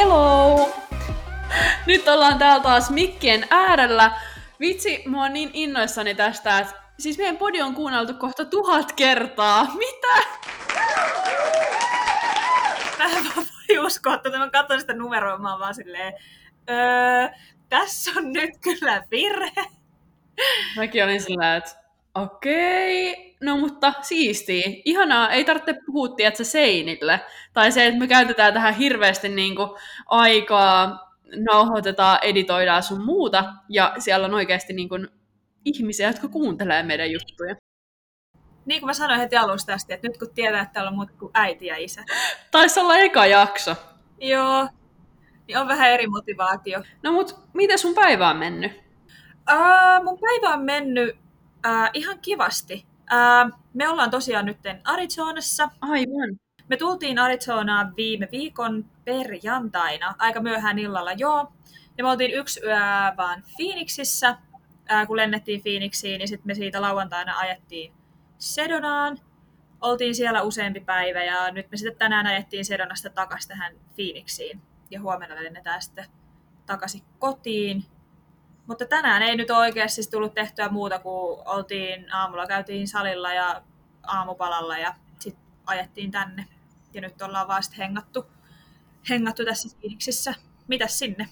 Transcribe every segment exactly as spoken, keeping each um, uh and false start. Hello! Nyt ollaan täällä taas mikkien äärellä. Vitsi, mä oon niin innoissani tästä, että siis meidän podi on kuunneltu kohta tuhat kertaa. Mitä? Tähän mä voin uskoa, että mä katson sitä numeroa, mä oon vaan silleen, öö, tässä on nyt kyllä virhe. Mäkin olin silleen, että okei, no mutta siistiä. Ihanaa, ei tarvitse puhua tietä seinille. Tai se, että me käytetään tähän hirveästi niinku aikaa, nauhoitetaan, editoidaan sun muuta. Ja siellä on oikeasti niinku ihmisiä, jotka kuuntelee meidän juttuja. Niin kuin mä sanoin heti alusta asti, että nyt kun tietää, että täällä on muuta kuin äiti ja isä. Taisi olla eka jakso. Joo, niin on vähän eri motivaatio. No mut, miten sun päivä on mennyt? Uh, mun päivä on mennyt... Äh, ihan kivasti. Äh, me ollaan tosiaan nyt Arizonassa. Aivan. Me tultiin Arizonaan viime viikon perjantaina, aika myöhään illalla, joo. Ja me oltiin yksi yö vaan Phoenixissä, äh, kun lennettiin Phoenixiin, niin sitten me siitä lauantaina ajettiin Sedonaan. Oltiin siellä useampi päivä ja nyt me sitten tänään ajettiin Sedonasta takaisin tähän Phoenixiin. Ja huomenna lennetään sitten takaisin kotiin. Mutta tänään ei nyt oikeasti siis tullut tehtyä muuta, kun oltiin aamulla, käytiin salilla ja aamupalalla ja sitten ajettiin tänne. Ja nyt ollaan vaan sitten hengattu, hengattu tässä Phoenixissä. Mitäs sinne?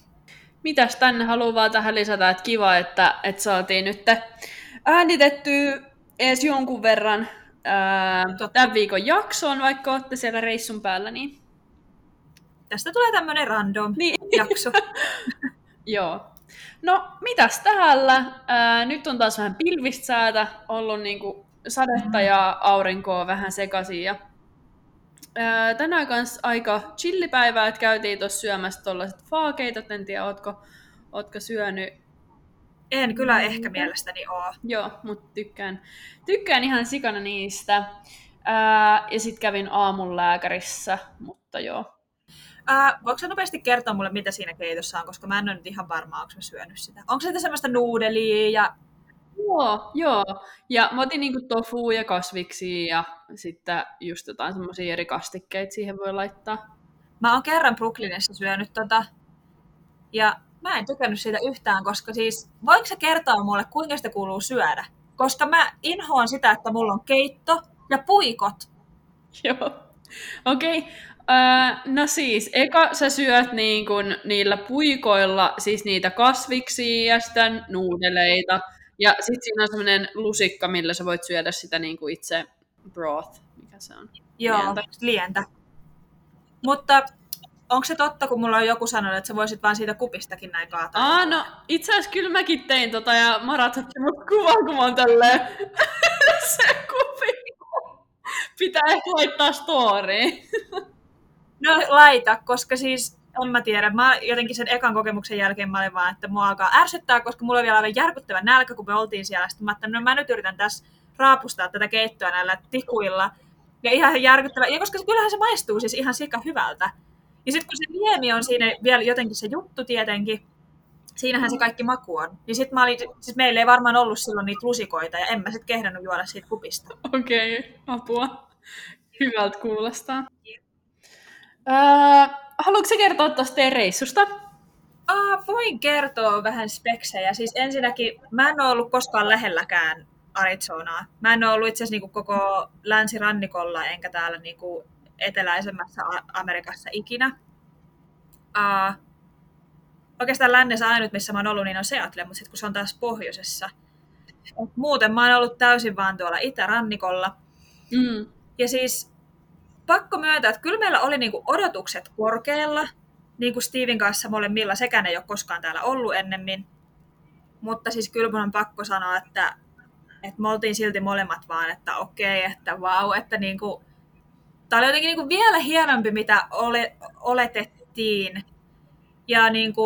Mitäs tänne? Haluan vaan tähän lisätä, että kiva, että, että saatiin nyt äänitettyä edes jonkun verran ää, tämän viikon jaksoon, vaikka olette siellä reissun päällä. Niin... Tästä tulee tämmöinen random niin. jakso. Joo. No, mitäs täällä? Ää, nyt on taas vähän pilvistä säätä, ollut niinku sadetta ja aurinkoa vähän sekaisin. Ja, ää, tänään kanssa aika chillipäivää, että käytiin tuossa syömässä tuollaiset faakeitot. En tiedä, ootko, ootko syönyt? En kyllä mm-hmm. ehkä mielestäni oo. Joo, mutta tykkään, tykkään ihan sikana niistä. Ää, ja sit kävin aamun lääkärissä, mutta joo. Äh, voiko sä nopeasti kertoa mulle, mitä siinä keitossa on, koska mä en ole nyt ihan varma, onko mä syönyt sitä. Onko se semmoista nuudelia ja... Joo, joo. Ja mä otin niinku tofua ja kasviksia ja sitten just jotain semmoisia eri kastikkeita siihen voi laittaa. Mä oon kerran Brooklynissa syönyt tota. Ja mä en tykännyt siitä yhtään, koska siis... Voiko sä kertoa mulle, kuinka sitä kuuluu syödä? Koska mä inhoan sitä, että mulla on keitto ja puikot. Joo. Okei. Okay. No siis, eka sä syöt niin kun niillä puikoilla siis niitä kasviksia ja sitä nuudeleita. Ja sit siinä on semmoinen lusikka, millä sä voit syödä sitä niin kuin itse broth, mikä se on? Joo, lientä. lientä. Mutta onko se totta, kun mulla on joku sanonut, että sä voisit vaan siitä kupistakin näin kaataa? Aa, no itse asiassa kyllä mäkin tein tota ja Marat otti mut kuvaan, kun mä oon tälleen se kupi. Pitää ehkä laittaa storyin. No laita, koska siis en mä tiedä. Mä jotenkin sen ekan kokemuksen jälkeen mä olin vaan, että mua alkaa ärsyttää, koska mulla oli vielä aivan järkyttävä nälkä, kun me oltiin siellä. Sitten mä ajattelin, no mä nyt yritän tässä raapustaa tätä keittoa näillä tikuilla. Ja ihan järkyttävä. Ja koska kyllähän se maistuu siis ihan sika hyvältä. Ja sitten kun se liemi on siinä vielä jotenkin se juttu tietenkin, siinähän se kaikki maku on. Niin sit mä olin, siis meillä ei varmaan ollut silloin niitä lusikoita ja en mä sit kehdannut juoda siitä kupista. Okei, okay, apua. Hyvältä kuulostaa. Öö, haluatko kertoa tuosta teidän reissusta? Aa, voin kertoa vähän speksejä. Siis ensinnäkin mä en ole ollut koskaan lähelläkään Arizonaa. Mä en ole ollut itse asiassa niinku koko länsirannikolla enkä täällä niinku eteläisemmässä Amerikassa ikinä. Aa, oikeastaan lännessä ainut, missä mä oon ollut, niin on Seattle, mutta sitten kun se on taas pohjoisessa. Et muuten mä oon ollut täysin vaan tuolla itärannikolla. Mm. Ja siis... Pakko myöntää, että kyllä meillä oli niinku odotukset korkealla, niin kuin Steven kanssa molemmilla, sekään ei ole koskaan täällä ollut ennemmin. Mutta siis kyllä mun on pakko sanoa, että, että me oltiin silti molemmat vaan, että okei, että vau, että niinku, tää oli jotenkin niinku vielä hienompi, mitä ole, oletettiin. Ja niinku,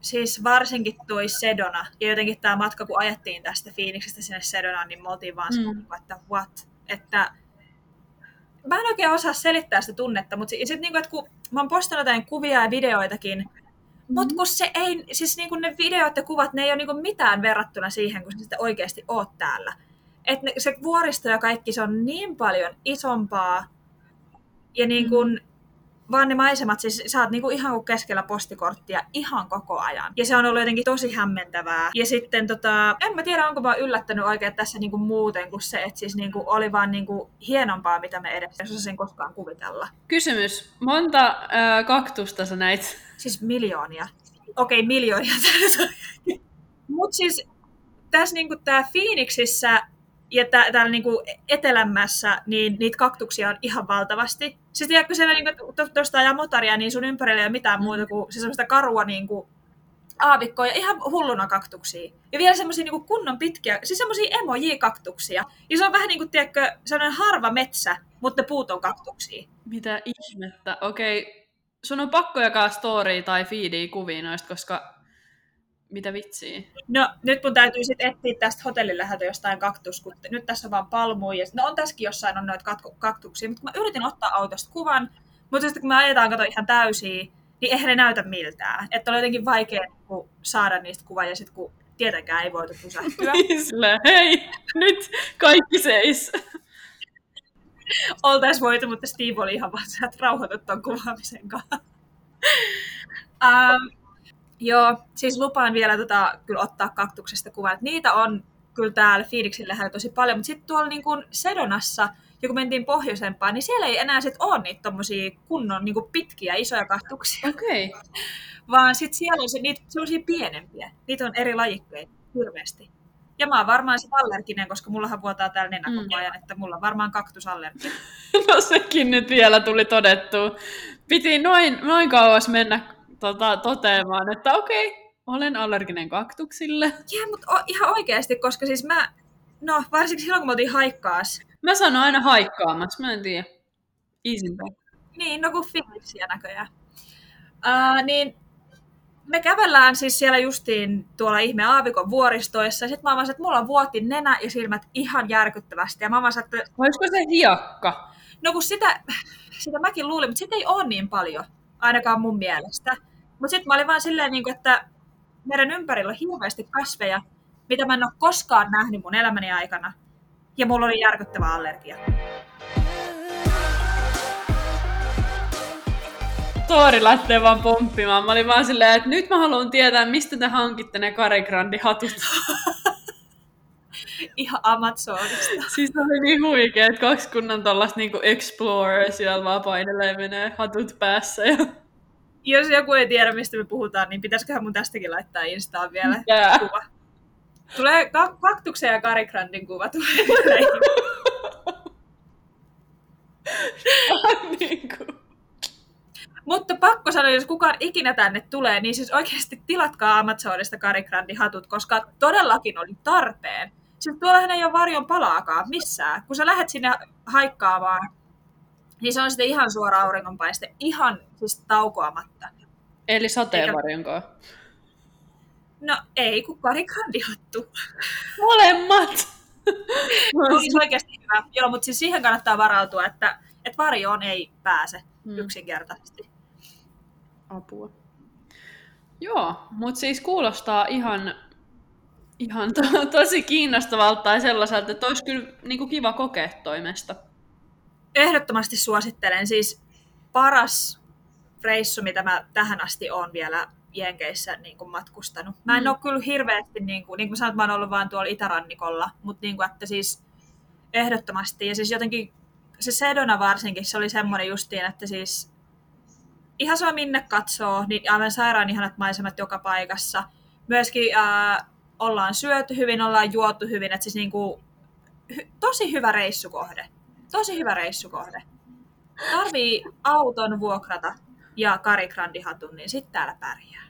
siis varsinkin toi Sedona, ja jotenkin tää matka, kun ajettiin tästä Phoenixista sinne Sedonaan, niin me oltiin vaan mm. sanoa, että what, että... Mä en oikein osaa selittää sitä tunnetta, mutta sit niinku, että kun mä oon postannut jotain kuvia ja videoitakin, mm-hmm. mutta kun se ei, siis niinku ne videot ja kuvat, ne ei ole niinku mitään verrattuna siihen, kun sä sitä oikeasti oot täällä. Et ne, se vuoristo ja kaikki, se on niin paljon isompaa ja niinku, mm-hmm. vaan ne maisemat, siis sä oot niinku ihan kuin keskellä postikorttia ihan koko ajan. Ja se on ollut jotenkin tosi hämmentävää. Ja sitten tota, en mä tiedä, onko vaan yllättänyt oikein tässä niinku muuten kuin se, että siis niinku oli vaan niinku hienompaa, mitä me edes osasin koskaan kuvitella. Kysymys. Monta äh, kaktusta sä näit? Siis miljoonia. Okei, okay, miljoonia. Mut siis tässä niinku tää Phoenixissä ja tää, täällä niinku etelämässä, niin niitä kaktuksia on ihan valtavasti. Siis tiedätkö se, että tuosta ajaa motaria, niin sun ympärillä ei ole mitään muuta kuin siis semmoista karua niin kuin aavikkoa ja ihan hulluna kaktuksia. Ja vielä semmoisia niin kuin kunnon pitkiä, siis semmoisia emoji-kaktuksia. Ja se on vähän niin kuin, tiedätkö, sellainen harva metsä, mutta puut on kaktuksia. Mitä ihmettä. Okei, okay. Sun on pakko jakaa storia tai feedia kuvia noista, koska mitä vitsiä? No nyt mun täytyy sitten etsiä tästä hotellin läheltä jostain kaktuskutta. Nyt tässä on vaan palmuja. No on tässäkin jossain on noita katku- kaktuksia, mutta kun mä yritin ottaa autosta kuvan, mutta sitten kun me ajetaan kato ihan täysiä, niin eihän ne näytä miltään. Että on jotenkin vaikea kun saada niistä kuvaa ja sitten kun tietenkään ei voitu pysähtyä. Sillä hei, nyt kaikki seis. Oltais voitu, mutta Steve oli ihan vaan, että rauhoitut ton kuvaamisen kanssa. um, Joo, siis lupaan vielä tota, kyllä ottaa kaktuksesta kuvan. Niitä on kyllä täällä Phoenixin lähellä tosi paljon, mutta sitten tuolla niin kun Sedonassa, ja kun mentiin pohjoisempaan, niin siellä ei enää sitten ole niitä tommosia kunnon niin kun pitkiä, isoja kaktuksia. Okei. Okay. Vaan sitten siellä on se, niitä sellaisia pienempiä. Niitä on eri lajikkeja hirveästi. Ja mä oon varmaan se allerginen, koska mullahan vuotaa täällä nenä mm. koko ajan, että mulla on varmaan kaktusallergia. No sekin nyt vielä tuli todettua. Piti noin, noin kauas mennä Tota, toteamaan, että okei, olen allerginen kaktuksille. Jee, mutta o- ihan oikeasti, koska siis mä, no varsinkin silloin kun mä otin haikkaas. Mä sanon aina haikkaamassa, mä en tiedä. Easinpäin. Niin, no kun fiiliksiä näköjään. Uh, niin me kävellään siis siellä justiin tuolla ihme aavikon vuoristoissa, ja sit mä oon vaan, että mulla vuoti nenä ja silmät ihan järkyttävästi, ja mä oon vaan, että olisiko se hiakka? No kun sitä, sitä mäkin luulin, mutta sitä ei ole niin paljon, ainakaan mun mielestä. Mutta sitten mä olin vaan silleen, että meidän ympärillä on hirveästi kasveja, mitä mä en ole koskaan nähnyt mun elämäni aikana. Ja mulla oli järkyttävä allergia. Tori lähtee vaan pomppimaan. Mä olin vaan silleen, että nyt mä haluan tietää, mistä te hankitte ne Cari Grandi hatut. Ihan Amazonista. Siis oli niin huikea, että kaksi kunnan tollaista niinku explorer siellä vaan painelee menee hatut päässä. Jos joku ei tiedä, mistä me puhutaan, niin pitäisiköhän mun tästäkin laittaa Instaan vielä yeah. kuva. Tulee kaktuksen ja Cari Grandin kuva. niin Mutta pakko sanoa, jos kukaan ikinä tänne tulee, niin siis oikeasti tilatkaa Amazonista Cari Grandi hatut, koska todellakin oli tarpeen. Siis tuollahan ei ole varjon palaakaan missään. Kun sä lähdet sinne haikkaamaan, niin se on sitten ihan suora auringonpaiste, ihan siis taukoamatta. Eli sateenvarjonkaan? Eikä no ei, kun Cari Grandi hattu. Molemmat! No, siis oikeasti hyvä. Joo, mutta siis siihen kannattaa varautua, että, että varjoon ei pääse hmm. yksinkertaisesti. Apua. Joo, mutta siis kuulostaa ihan... Ihan to- tosi kiinnostavalta tai sellaiselta, että olisi kyllä niin kuin kiva kokea toimesta. Ehdottomasti suosittelen. Siis paras reissu, mitä mä tähän asti olen vielä Jenkeissä niin kuin matkustanut. Mä en mm. ole kyllä hirveästi, niin kuin, niin kuin sanoin, mä olen ollut vaan tuolla itärannikolla, mutta niin kuin, että siis ehdottomasti. Ja siis jotenkin se Sedona varsinkin, se oli semmoinen justiin, että siis ihan se on minne katsoo, niin aivan sairaan ihanat maisemat joka paikassa. Myöskin... Ää, ollaan syöty hyvin, ollaan juotu hyvin, että siis niin kuin, hy, tosi hyvä reissukohde. Tosi hyvä reissukohde. Tarvii auton vuokrata ja Cari Grandi hatun, niin sitten täällä pärjää.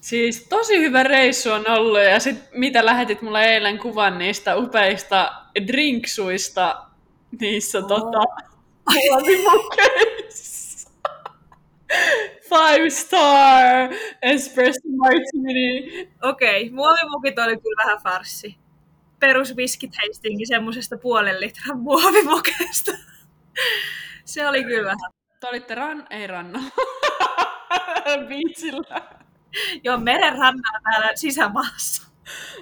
Siis tosi hyvä reissu on ollut ja sit mitä lähetit mulle eilen kuvan niistä upeista drinksuista niissä oh. tota mukeissa. Five star, espresso martini. Okei, okay, muovimukit oli kyllä vähän farssi. Perus whisky tastingi semmosesta puolen litran muovimukesta. Se oli kyllä. Te olitte ran, ei rannalla. Biitsillä. Joo, meren rannalla täällä sisämaassa.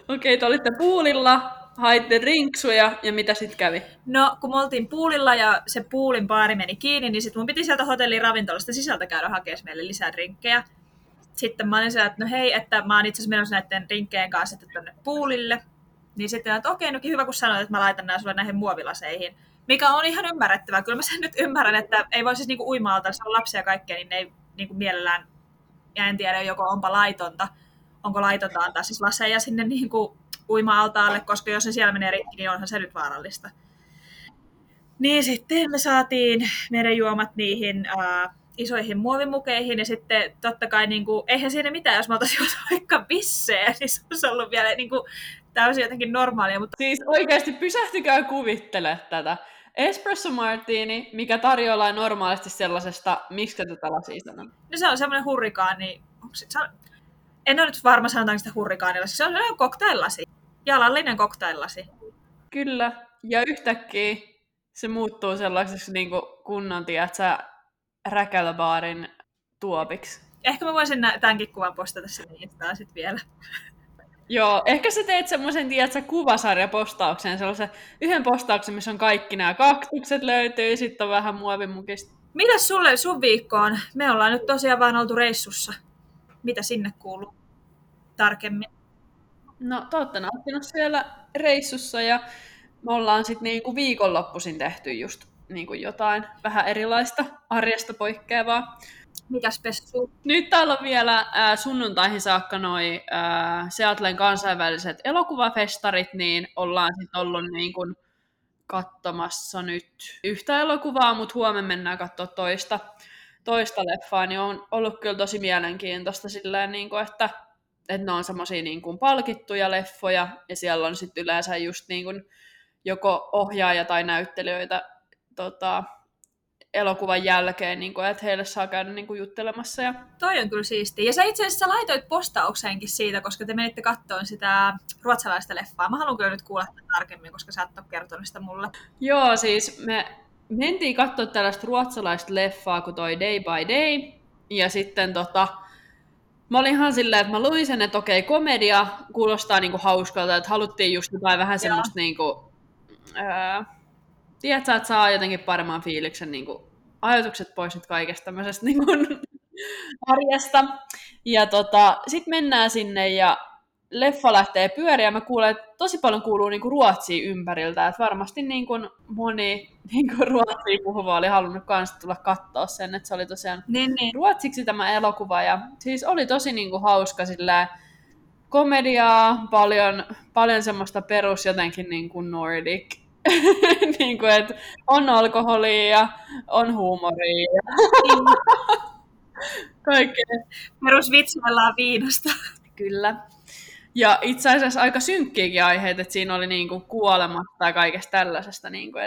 Okei, okay, te olitte puulilla, haitte rinksuja ja mitä sit kävi? No, kun me oltiin poolilla ja se poolin baari meni kiinni, niin sit mun piti sieltä hotellin ravintolasta sisältä käydä hakemaan meille lisää drinkkejä. Sitten mä olin siellä, että no hei, että mä oon itse asiassa menossa näiden drinkkejen kanssa tuonne poolille. Niin sitten, että okei, no hyvä kun sanoit, että mä laitan nää sulle näihin muovilaseihin. Mikä on ihan ymmärrettävää. Kyllä mä sen nyt ymmärrän, että ei voi siis niinku uimaaltaan, se on lapsia ja kaikkea, niin ne ei niinku mielellään, ja en tiedä, joko onpa laitonta, onko laitonta antaa siis laseja sinne niinku uima-altaalle, koska jos se siellä menee rikki, niin onhan se nyt vaarallista. Niin sitten me saatiin meidän juomat niihin äh, isoihin muovimukeihin, ja sitten totta kai, niinku, eihän siinä mitään, jos mä oltaisiin vaikka bissejä, niin se olisi ollut vielä niinku, täysin jotenkin normaalia. Mutta... Siis oikeasti pysähtykää kuvittele tätä. Espresso Martini, mikä tarjoillaan normaalisti sellaisesta, miksi tätä lasia sanoo? No se on semmoinen hurrikaani, sit, se on... en ole nyt varma sanotaanko sitä hurrikaanilasi, se on semmoinen koktaillasi, jalallinen koktaillasi. Kyllä, ja yhtäkkiä se muuttuu sellaiseksi niin kuin kunnon, tiedätkö, räkäläbaarin tuopiksi. Ehkä mä voisin nä- tämänkin kuvan postata sinne Instaan sitten vielä. Joo, ehkä sä teet semmoisen, tiedätkö, kuvasarjapostauksen, sellaisen yhden postauksen, missä on kaikki nämä kaktukset löytyy, sitten on vähän muovimukista. Mitäs sulle sun viikkoon? Me ollaan nyt tosiaan vaan oltu reissussa. Mitä sinne kuuluu tarkemmin? No, te ootte nauttinut siellä reissussa ja me ollaan sitten niinku viikonloppuisin tehty just niinku jotain vähän erilaista arjesta poikkeavaa. Mitäs pessu? Nyt täällä on vielä äh, sunnuntaihin saakka noi äh, Seattlen kansainväliset elokuvafestarit, niin ollaan sitten ollut niinku katsomassa nyt yhtä elokuvaa, mutta huomenna mennään katsoa toista. toista leffaa, niin on ollut kyllä tosi mielenkiintoista silleen, niin kuin, että, että ne on semmosia niin kuin palkittuja leffoja, ja siellä on sitten yleensä just niin kuin joko ohjaaja tai näyttelijöitä tota, elokuvan jälkeen, niin kuin, että heille saa käydä niin kuin juttelemassa. Ja... Toi on kyllä siistiä. Ja sä itse asiassa laitoit postaukseenkin siitä, koska te menitte kattoon sitä ruotsalaista leffaa. Mä haluan kyllä nyt kuulla tarkemmin, koska sä et ole kertonut sitä mulle. Joo, siis me... Mentiin katsoa tällaista ruotsalaista leffaa kuin toi Day by Day, ja sitten tota, mä olin ihan silleen, että mä luin sen, että okei, komedia kuulostaa niinku hauskalta, että haluttiin just jotain vähän semmoista niinku, ää, tiedätkö, että saa jotenkin paremman fiiliksen niinku, ajatukset pois nyt kaikesta tämmöisestä niinku, arjesta, ja tota, sit mennään sinne, ja leffa lähtee pyöriä ja mä kuulen, että tosi paljon kuuluu niinku ruotsia ympäriltä. Et varmasti niinku moni niinku ruotsia puhuva oli halunnut kanssa tulla katsoa sen. Et se oli tosiaan niin, niin. ruotsiksi tämä elokuva. Ja siis oli tosi niinku hauska sillä komediaa, paljon, paljon semmoista perus jotenkin niinku nordic. niinku, et on alkoholia ja on huumoria. Kaikkea. Perus vitsaillaan viinasta. Kyllä. Ja itse asiassa aika synkkiäkin aiheet, että siinä oli niinku kuolemasta tai kaikesta tällaisesta. Niinku,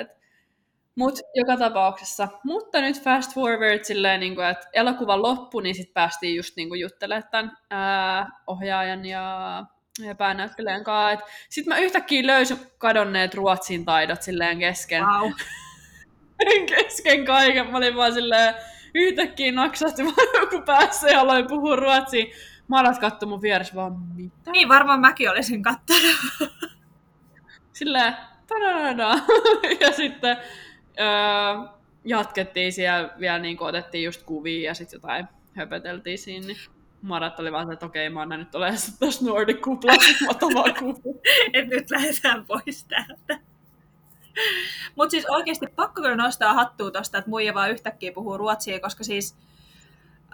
Mutta joka tapauksessa. Mutta nyt fast forward silleen, niinku, että elokuvan loppu, niin sitten päästiin just niinku juttelemaan tämän ää, ohjaajan ja, ja päänäyttelijän kanssa. Sitten mä yhtäkkiä löysin kadonneet ruotsin taidot silleen kesken. Wow. Kesken kaiken. Mä olin vaan silleen yhtäkkiä naksahti vaan joku päässä ja aloin puhua ruotsia. Mä alat katsoa mun vieressä vaan, mitä? Niin, varmaan mäkin olisin kattonut. Silleen, ta-da-da-da. Ja sitten öö, jatkettiin siellä, vielä niin kuin otettiin just kuvia ja sitten jotain höpöteltiin siinä. Niin Marat oli vaan se, että okei, mä annan nyt olemaan tuossa Nordic-kuplassa, mä otan vaan kuvia. Et nyt lähdetään pois täältä. Mut siis oikeesti pakko kyllä nostaa hattua tosta, että muija vaan yhtäkkiä puhuu ruotsia, koska siis...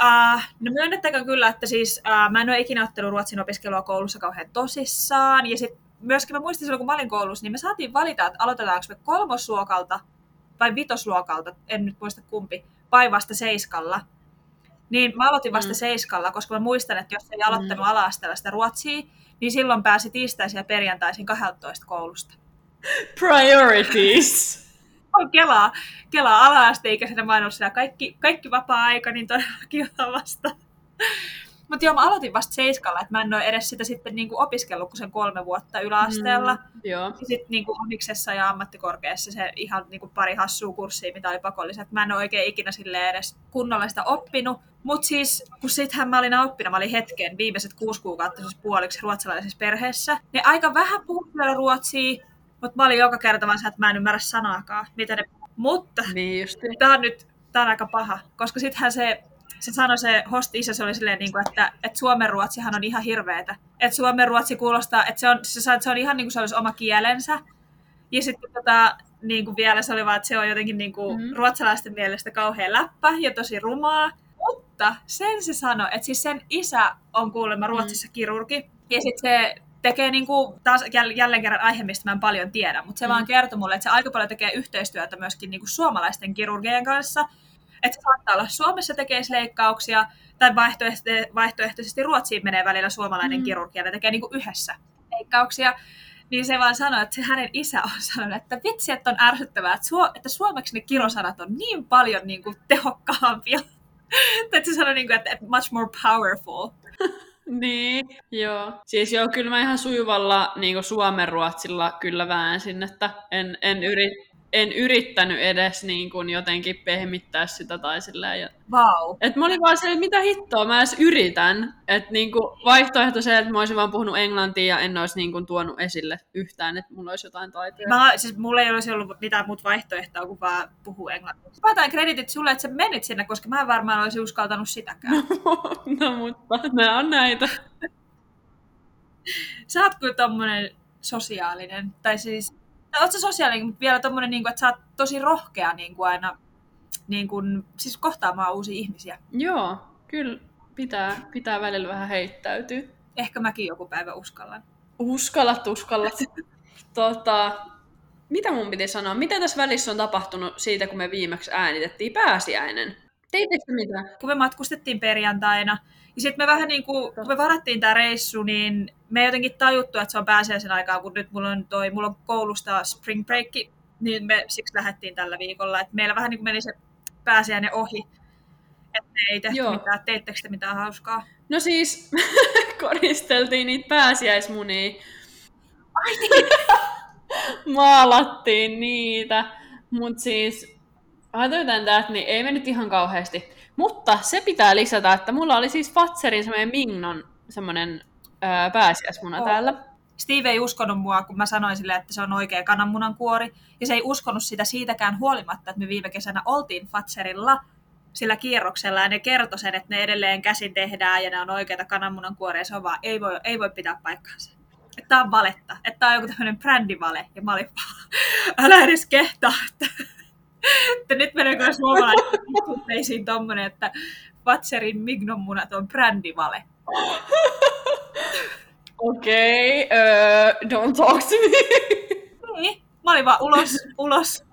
Uh, no myönnettäkö kyllä, että siis uh, mä en ole ikinä ottanut ruotsin opiskelua koulussa kauhean tosissaan. Ja sitten myöskin mä muistin silloin, kun mä olin koulussa, niin me saatiin valita, että aloitetaanko me kolmosluokalta vai vitosluokalta, en nyt muista kumpi, vai vasta seiskalla. Niin mä aloitin vasta mm. seiskalla, koska mä muistan, että jos ei aloittanut mm. ala-asteella sitä ruotsia, niin silloin pääsi tiistaisiin ja perjantaisin kaksitoista koulusta. Priorities! On kelaa, kelaa ala-asteikäisenä, mä en ollut siellä kaikki, kaikki vapaa-aika, niin todellakin otan vasta, Mutta joo, mä aloitin vasta seiskalla, että mä en ole edes sitä sitten niinku opiskellut, kun sen kolme vuotta yläasteella. Mm, joo. Sitten niinku amiksessa ja ammattikorkeassa se ihan niinku pari hassua kurssia, mitä oli pakolliset. Mä en ole oikein ikinä silleen edes kunnolla sitä oppinut. Mutta siis, kun sittenhän mä olin oppina, mä olin hetken viimeiset kuusi kuukautta siis puoliksi ruotsalaisessa perheessä. Ne aika vähän puhuivat vielä ruotsia, mutta mä olin joka kerta vaan se, että mä en ymmärrä sanaakaan, mitä ne puhuivat. Mutta niin tää on nyt tää on aika paha, koska sittenhän se... Se sanoi se hosti-isä, se oli silleen, että, että suomen ruotsihan on ihan hirveetä. Että suomen ruotsi kuulostaa, että se on, se on ihan niin kuin se olisi oma kielensä. Ja sitten tota, niin kuin vielä se oli vaan, että se on jotenkin niin kuin mm-hmm. ruotsalaisten mielestä kauhean läppä ja tosi rumaa. Mutta sen se sanoi, että siis sen isä on kuulemma Ruotsissa mm-hmm. kirurgi. Ja sitten se tekee niin kuin, taas jälleen kerran aihe, mistä mä en paljon tiedä. Mutta se mm-hmm. vaan kertoi mulle, että se aika paljon tekee yhteistyötä myöskin niin kuin suomalaisten kirurgien kanssa. Että se saattaa olla Suomessa tekee leikkauksia, tai vaihtoehtoisesti Ruotsiin menee välillä suomalainen mm. kirurgia, ne tekee niinku yhdessä leikkauksia. Niin se vaan sanoi, että se hänen isä on sanonut, että vitsi, että on ärsyttävää, että, su- että suomeksi ne kirosanat on niin paljon niinku tehokkaampia. Että se sanoi, niinku, että much more powerful. Niin, joo. Siis joo, kyllä mä ihan sujuvalla niinku suomen ruotsilla kyllä väänsin, että en, en yritä. En yrittänyt edes niin kuin jotenkin pehmittää sitä tai silleen. Wow. Et mä olin vaan se, että mitä hittoa, mä edes yritän. Et niin kuin vaihtoehto se, että mä olisin vaan puhunut englantia ja en olisi niin kuin tuonut esille yhtään, että mulla olisi jotain taitoja. Mä, siis mulla ei olisi ollut mitään muuta vaihtoehtoa kuin vaan puhua englantia. Mä otan kreditit sulle, että sä menit sinne, koska mä en varmaan olisi uskaltanut sitäkään. No mutta, nää on näitä. Sä oot kyllä tommonen sosiaalinen, tai siis... Oletko sä sosiaalinen, mutta vielä tommonen, että sä oot tosi rohkea aina niin kun, siis kohtaamaan uusia ihmisiä. Joo, kyllä pitää, pitää välillä vähän heittäytyä. Ehkä mäkin joku päivä uskallan. Uskallat, uskallat. tota, mitä mun piti sanoa? Mitä tässä välissä on tapahtunut siitä, kun me viimeksi äänitettiin pääsiäinen? Teittekö mitä? Kun me matkustettiin perjantaina, ja sitten me vähän niin kuin, kun me varattiin tämä reissu, niin me ei jotenkin tajuttu, että se on pääsiäisen aikaa, kun nyt mulla on, toi, mulla on koulusta spring breakki, niin me siksi lähdettiin tällä viikolla. Et meillä vähän niin kuin meni se pääsiäinen ohi, että me ei tehty mitään. Teittekö te mitään hauskaa? No siis, koristeltiin niitä pääsiäismunia. Ai niin. Maalattiin niitä, mutta siis... Ajatellaan täältä, niin ei mennyt ihan kauheasti. Mutta se pitää lisätä, että mulla oli siis Fatserin semmoinen Mignon semmoinen öö, pääsiäismuna oh. täällä. Steve ei uskonut mua, kun mä sanoin sille, että se on oikea kananmunan kuori. Ja se ei uskonut sitä siitäkään huolimatta, että me viime kesänä oltiin Fatserilla sillä kierroksella. Ja ne kertoi sen, että ne edelleen käsin tehdään ja ne on oikeita kananmunan kuoria. Se on vaan, ei voi, ei voi pitää paikkaansa. Että tää on valetta. Että tää on joku tämmöinen brändivale. Ja mä olin vaan, älä edes kehtaa, että... Että nyt menekö suomalaisiin tutteisiin tommonen, että Fatserin Mignon munat on brändivale. Okei, okay, uh, don't talk to me. Niin, mä olin vaan ulos, ulos.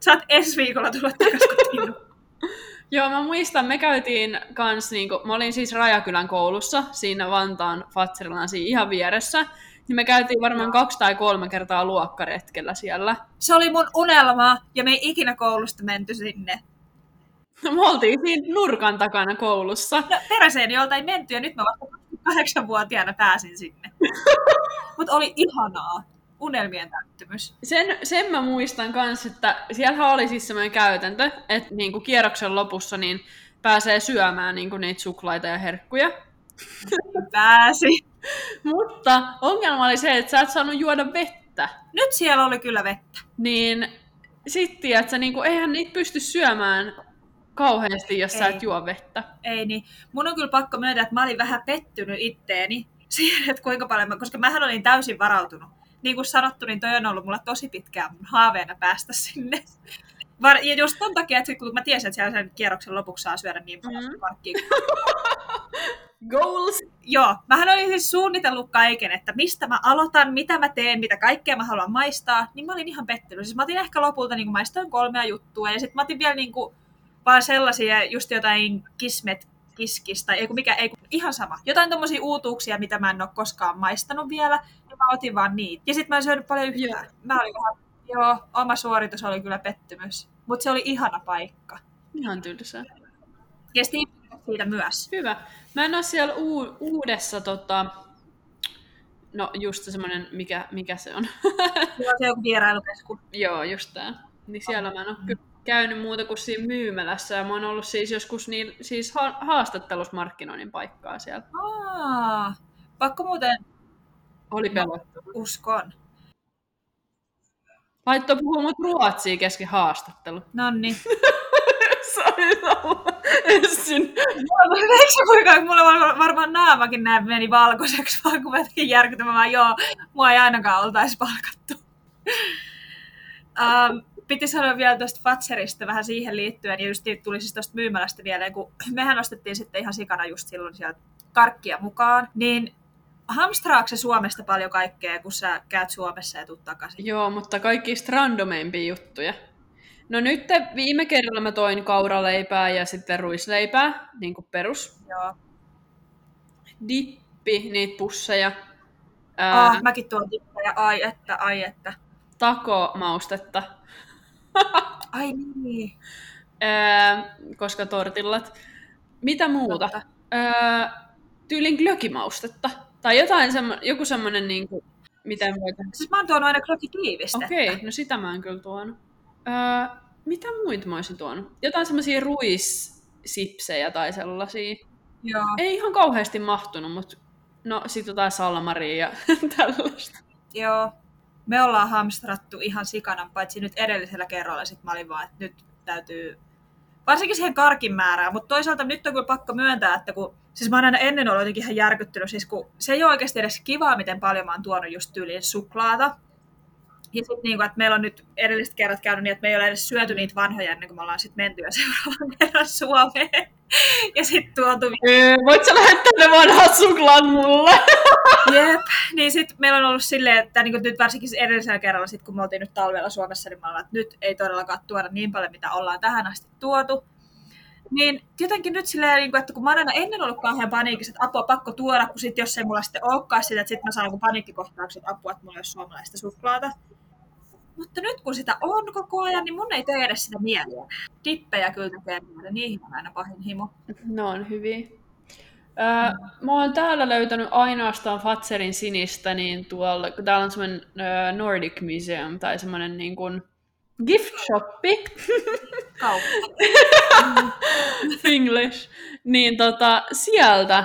Saat ensi viikolla tulla takaisin kotiin. Joo, mä muistan, me käytiin kans, niinku, mä olin siis Rajakylän koulussa, siinä Vantaan Fatserilan siinä ihan vieressä. Niin me käytiin varmaan kaksi tai kolme kertaa luokkaretkellä siellä. Se oli mun unelma, ja me ei ikinä koulusta menty sinne. No, me oltiin siinä nurkan takana koulussa. No, peräseeni oltain menty, ja nyt mä vasta kahdeksanvuotiaana pääsin sinne. Mut oli ihanaa. Unelmien täyttymys. Sen, sen mä muistan kans, että siellähän oli siis semmoinen käytäntö, että niinku kierroksen lopussa niin pääsee syömään niinku niitä suklaita ja herkkuja. Pääsi. Mutta ongelma oli se, että sä et saanut juoda vettä. Nyt siellä oli kyllä vettä. Niin sit tiiätsä, niinku, eihän niitä pysty syömään kauheasti, jos ei. Sä et juo vettä. Ei niin. Mun on kyllä pakko myöntää, että mä olin vähän pettynyt itteeni siihen, että kuinka paljon mä, koska mähän olin täysin varautunut. Niin kuin sanottu, niin toi on ollut mulla tosi pitkään mun haaveena päästä sinne. Ja just ton takia, että kun mä tiesin, että siellä sen kierroksen lopuksi saa syödä niin paljon mm. markkiin. Goals! Joo, mähän olin siis suunnitellut kaiken, että mistä mä aloitan, mitä mä teen, mitä kaikkea mä haluan maistaa. Niin mä olin ihan pettynyt. Siis mä otin ehkä lopulta, niin maistoin kolmea juttua. Ja sit mä otin vielä niin kuin, vaan sellaisia, just jotain kismet, kiskis, tai ei, mikä, ei, ihan sama. Jotain tommosia uutuuksia, mitä mä en ole koskaan maistanut vielä. Mä otin vaan niitä. Ja sit mä en syönyt paljon yhtään. Joo. Mä olin vähän, joo, oma suoritus oli kyllä pettymys. Mut se oli ihana paikka. Ihan tylsää. Ja Steven siitä myös. Hyvä. Mä en ole siellä u- uudessa, tota... no just semmoinen, mikä, mikä se on. Joo, se on vierailukeskus. Joo, just tää. Niin siellä mä en ole kyllä käynyt muuta kuin siinä myymälässä, ja mä oon ollut siis joskus niin, siis ha- haastattelussa markkinoinnin paikkaa siellä. Aa, pakko muuten... Oli pelottu. Uskon. Laittoi puhua mut ruotsia kesken haastattelu. Nonni. Sain olla ensin. Eikö se kuinkaan, mulla varmaan naamakin näin meni valkoiseksi, vaan kun mä tekin järkytämään, joo, mua ei ainakaan oltaisi palkattu. Um, piti sanoa vielä tuosta Fatserista vähän siihen liittyen, ja just tuli siis tuosta myymälästä vielä, kun mehän ostettiin sitten ihan sikana just silloin sieltä karkkia mukaan, niin hamstraakse Suomesta paljon kaikkea, kun sä käyt Suomessa ja tuut takaisin? Joo, mutta kaikista randomeimpia juttuja. No nyt viime kerralla mä toin kauraleipää ja sitten ruisleipää, niin kuin perus. Joo. Dippi, niitä pusseja. Ää, ah, mäkin tuon dippejä, ai että, ai että. Takomaustetta. Ai niin. Ää, koska tortillat. Mitä muuta? Ää, tyylin glögimaustetta. Tai jotain semmo- joku semmoinen, niin kuin, mitä voi tehdä. Siis mä oon tuonut aina glögitiivistettä. Okei, okay, no sitä mä en kyllä tuonut. Öö, mitä muita mä oisin tuonut? Jotain semmoisia ruissipsejä tai sellaisia. Joo. Ei ihan kauheasti mahtunut, mutta no sit jotain salmaria ja tällaista. Joo. Me ollaan hamstrattu ihan sikana, paitsi nyt edellisellä kerralla sit mä olin vaan, että nyt täytyy... Varsinkin siihen karkin määrään, mutta toisaalta nyt on kyllä pakko myöntää, että kun... Siis mä oon aina ennen ollut jotenkin ihan järkyttynyt, siis kun se ei ole oikeasti edes kivaa, miten paljon mä oon tuonut just tyyliin suklaata. Ja sit niinku, että meillä on nyt edelliset kerrat käynyt niin, että me ei ole edes syöty niitä vanhoja ennen kuin me ollaan sit menty jo seuraavan kerran Suomeen. Ja sit tuotu... Öö, voit sä lähettää ne vanhat suklaat mulle? Jep. Niin sit meillä on ollut silleen, että niinku nyt varsinkin edellisellä kerralla sit, kun me oltiin nyt talvella Suomessa, niin me ollaan, että nyt ei todellakaan tuoda niin paljon, mitä ollaan tähän asti tuotu. Niin jotenkin nyt silleen, että kun mä oon aina ennen ollut kauhean paniikissa, että apua pakko tuoda, kun sit jos ei mulla sitten olekaan sitä, että sit mä saan joku paniikkikohtaukset apua, että mulla ei ole suomalaista suklaata. Mutta nyt kun sitä on koko ajan, niin mun ei tee edes sitä mieliä. Dippejä kyllä tekee mieleen, niihin on aina pahin himo. Ne on hyviä. Öö, mä oon täällä löytänyt ainoastaan Fatserin sinistä, niin tuolla, kun täällä on semmoinen uh, Nordic Museum, tai semmoinen niin kuin gift shoppi. Kauppa. English. Niin tota, sieltä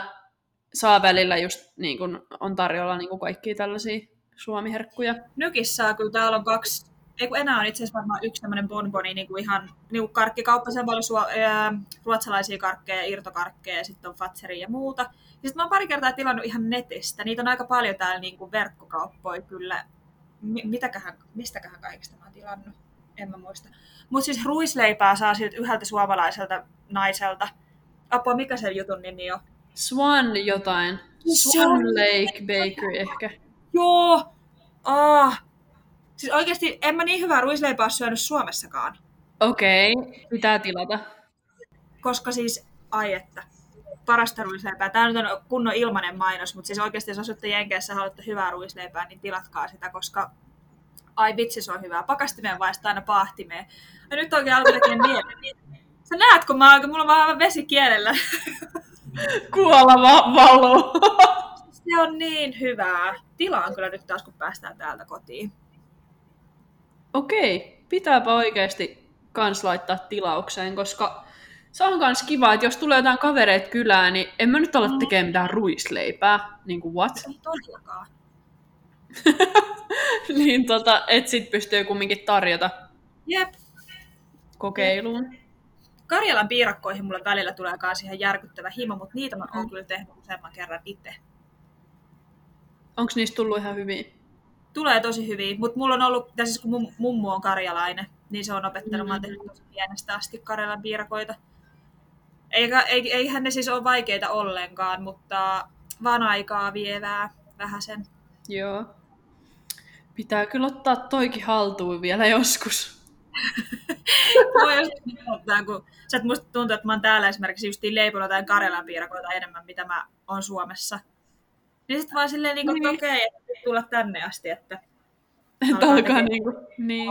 saa välillä just niin kun on tarjolla niin kun kaikkia tällaisia suomiherkkuja. Nykissä saa, kyllä täällä on kaksi, ei kun enää on itse asiassa varmaan yksi tämmöinen bonboni, niin kuin ihan niin kuin karkkikauppa, sen paljon suo, ää, ruotsalaisia karkkeja ja irtokarkkeja ja sitten on Fatseria ja muuta. Ja sitten mä oon pari kertaa tilannut ihan netistä, niitä on aika paljon täällä niin kuin verkkokauppoja kyllä. M- mitäköhän, mistäköhän kaikista mä oon tilannut? En mä muista. Mutta siis ruisleipää saa siltä yhdeltä suomalaiselta naiselta. Apua, mikä sen jutun nimi on? Swan jotain. Swan Lake Bakery ehkä. Joo. Ah. Siis oikeesti en mä niin hyvää ruisleipää ole syönyt Suomessakaan. Okei, okay. Pitää tilata. Koska siis, ai että, parasta ruisleipää. Tää nyt on kunnon ilmanen mainos, mutta siis oikeesti jos asutte Jenkeissä ja haluatte hyvää ruisleipää, niin tilatkaa sitä, koska... Ai vitsi, se on hyvää. Pakastimeen vaihtaa aina paahtimeen. Ja nyt oikein alkoi tekee mieleen. Sä näet, kun mä, mulla on vaan vesi kielellä. Kuolava valo. Se on niin hyvää. Tila on kyllä nyt taas, kun päästään täältä kotiin. Okei, pitääpä oikeasti kans laittaa tilaukseen, koska se on kans kiva, että jos tulee jotain kavereita kylään, niin en mä nyt ala tekemään mitään ruisleipää. Niin kuin what? Ei todellakaan. Niin tota, et sit pystyy kumminkin tarjota. Jep. Kokeiluun. Jep. Karjalan piirakkoihin mulle välillä tulee kaas ihan järkyttävä himo, mutta niitä mä oon kyllä tehnyt useamman kerran itse. Onks niistä tullut ihan hyviä? Tulee tosi hyviä, mutta mulla on ollut, siis kun mun mummu on karjalainen, niin se on opettanut, mm-hmm. Mä oon tehnyt tosi pienestä asti Karjalan piirakoita. Eikä, eihän ne siis ole vaikeita ollenkaan, mutta vaan aikaa vievää vähäsen. Joo. Pitää kyllä ottaa toikin haltuun vielä joskus. Voi joskus ottaa, kun sä et musta tuntuu, että mä oon täällä esimerkiksi justiin leiponut tai Karjalan piirakoita enemmän, mitä mä oon Suomessa. Niin sit vaan silleen niin kuin, okei, että tulla tänne asti, että... Että alkaa niin kuin... Niin.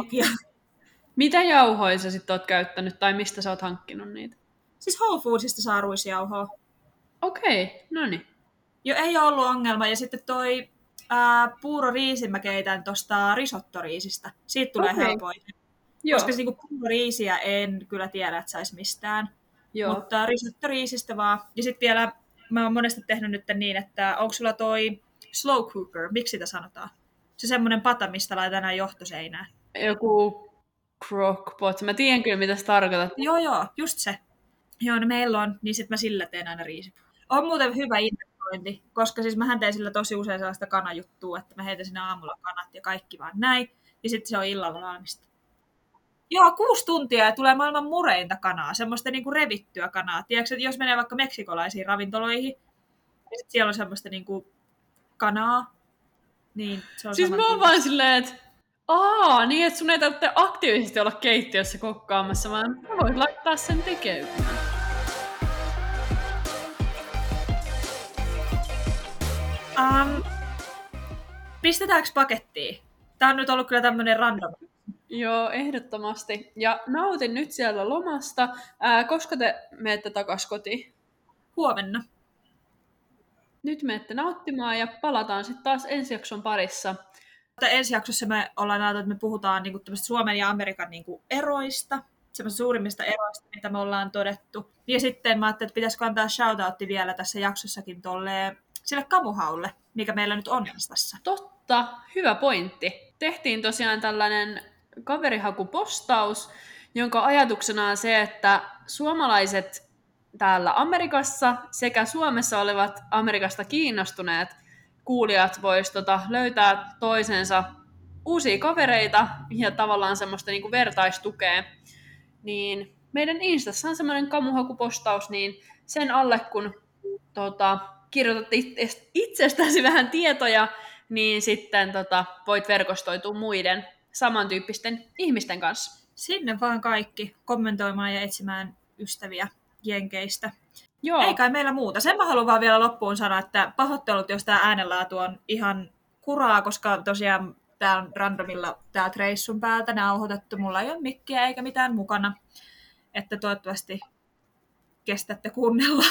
Mitä jauhoja sä sit oot käyttänyt tai mistä sä oot hankkinut niitä? Siis Whole Foodsista saa ruisjauhoa. Okei, okay, no niin. Jo ei ole ollut ongelma. Ja sitten toi ää, puuro riisin mä keitän tuosta risottoriisistä. Siitä tulee okay. helpoin. Joo. Koska niinku puuroriisiä en kyllä tiedä, että saisi mistään. Joo. Mutta risottoriisistä vaan. Ja sitten vielä mä oon monesti tehnyt nyt niin, että onko sulla toi slow cooker, miksi sitä sanotaan? Se semmoinen pata, mistä laitetaan johtoseinään. Joku crockpot. Mä tiedän kyllä, mitä sä tarkoitat. Joo, joo, just se. Joo, no meillä on, niin sit mä sillä teen aina riisipuun. On muuten hyvä investointi, koska siis mähän teen sillä tosi usein sellaista kanajuttua, että mä heitän sinne aamulla kanat ja kaikki vaan näin, ja sitten se on illalla valmista. Joo, kuusi tuntia ja tulee maailman mureinta kanaa, semmoista niinku revittyä kanaa. Tiedätkö, jos menee vaikka meksikolaisiin ravintoloihin, niin sit siellä on semmoista niinku kanaa, niin se on siis mä oon vaan silleen, että aa, niin että sun ei tarvitse aktiivisesti olla keittiössä kokkaamassa, vaan voit laittaa sen tekeytymään. Um, pistetäänkö pakettiin? Tää on nyt ollut kyllä tämmönen random. Joo, ehdottomasti. Ja nautin nyt siellä lomasta. Ää, koska te menette takas kotiin? Huomenna. Nyt menette nauttimaan ja palataan sitten taas ensi jakson parissa. Ensi jaksossa me ollaan ajatellut, että me puhutaan niinku Suomen ja Amerikan niinku eroista, semmoisista suurimmista eroista, mitä me ollaan todettu. Ja sitten mä ajattelin, että pitäisikö antaa shoutoutti vielä tässä jaksossakin tolle, sille kamuhaulle, mikä meillä nyt on tässä. Totta, hyvä pointti. Tehtiin tosiaan tällainen kaverihakupostaus, jonka ajatuksena on se, että suomalaiset täällä Amerikassa sekä Suomessa olevat Amerikasta kiinnostuneet kuulijat vois tota, löytää toisensa uusia kavereita ja tavallaan semmoista niinku vertaistukea. Niin meidän Instassa on semmoinen kamuhakupostaus, niin sen alle kun tota, kirjoitat itsestäsi vähän tietoja, niin sitten tota, voit verkostoitua muiden samantyyppisten ihmisten kanssa. Sinne vaan kaikki kommentoimaan ja etsimään ystäviä jenkeistä. Joo. Ei kai meillä muuta. Sen mä haluan vaan vielä loppuun sanoa, että pahoittelut, jos tää äänenlaatu on ihan kuraa, koska tosiaan tää on randomilla täältä reissun päältä nauhoitettu. Mulla ei ole mikkiä eikä mitään mukana. Että toivottavasti kestätte kuunnella.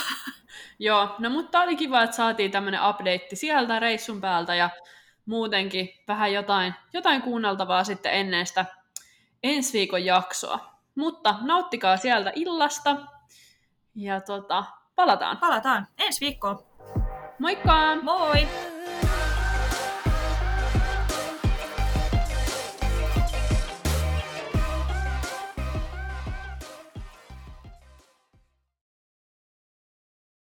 Joo, no mutta oli kiva, että saatiin tämmönen update sieltä reissun päältä ja muutenkin vähän jotain, jotain kuunneltavaa sitten ennen sitä ensi viikon jaksoa. Mutta nauttikaa sieltä illasta ja tota, palataan. Palataan ensi viikkoon. Moikka! Moi!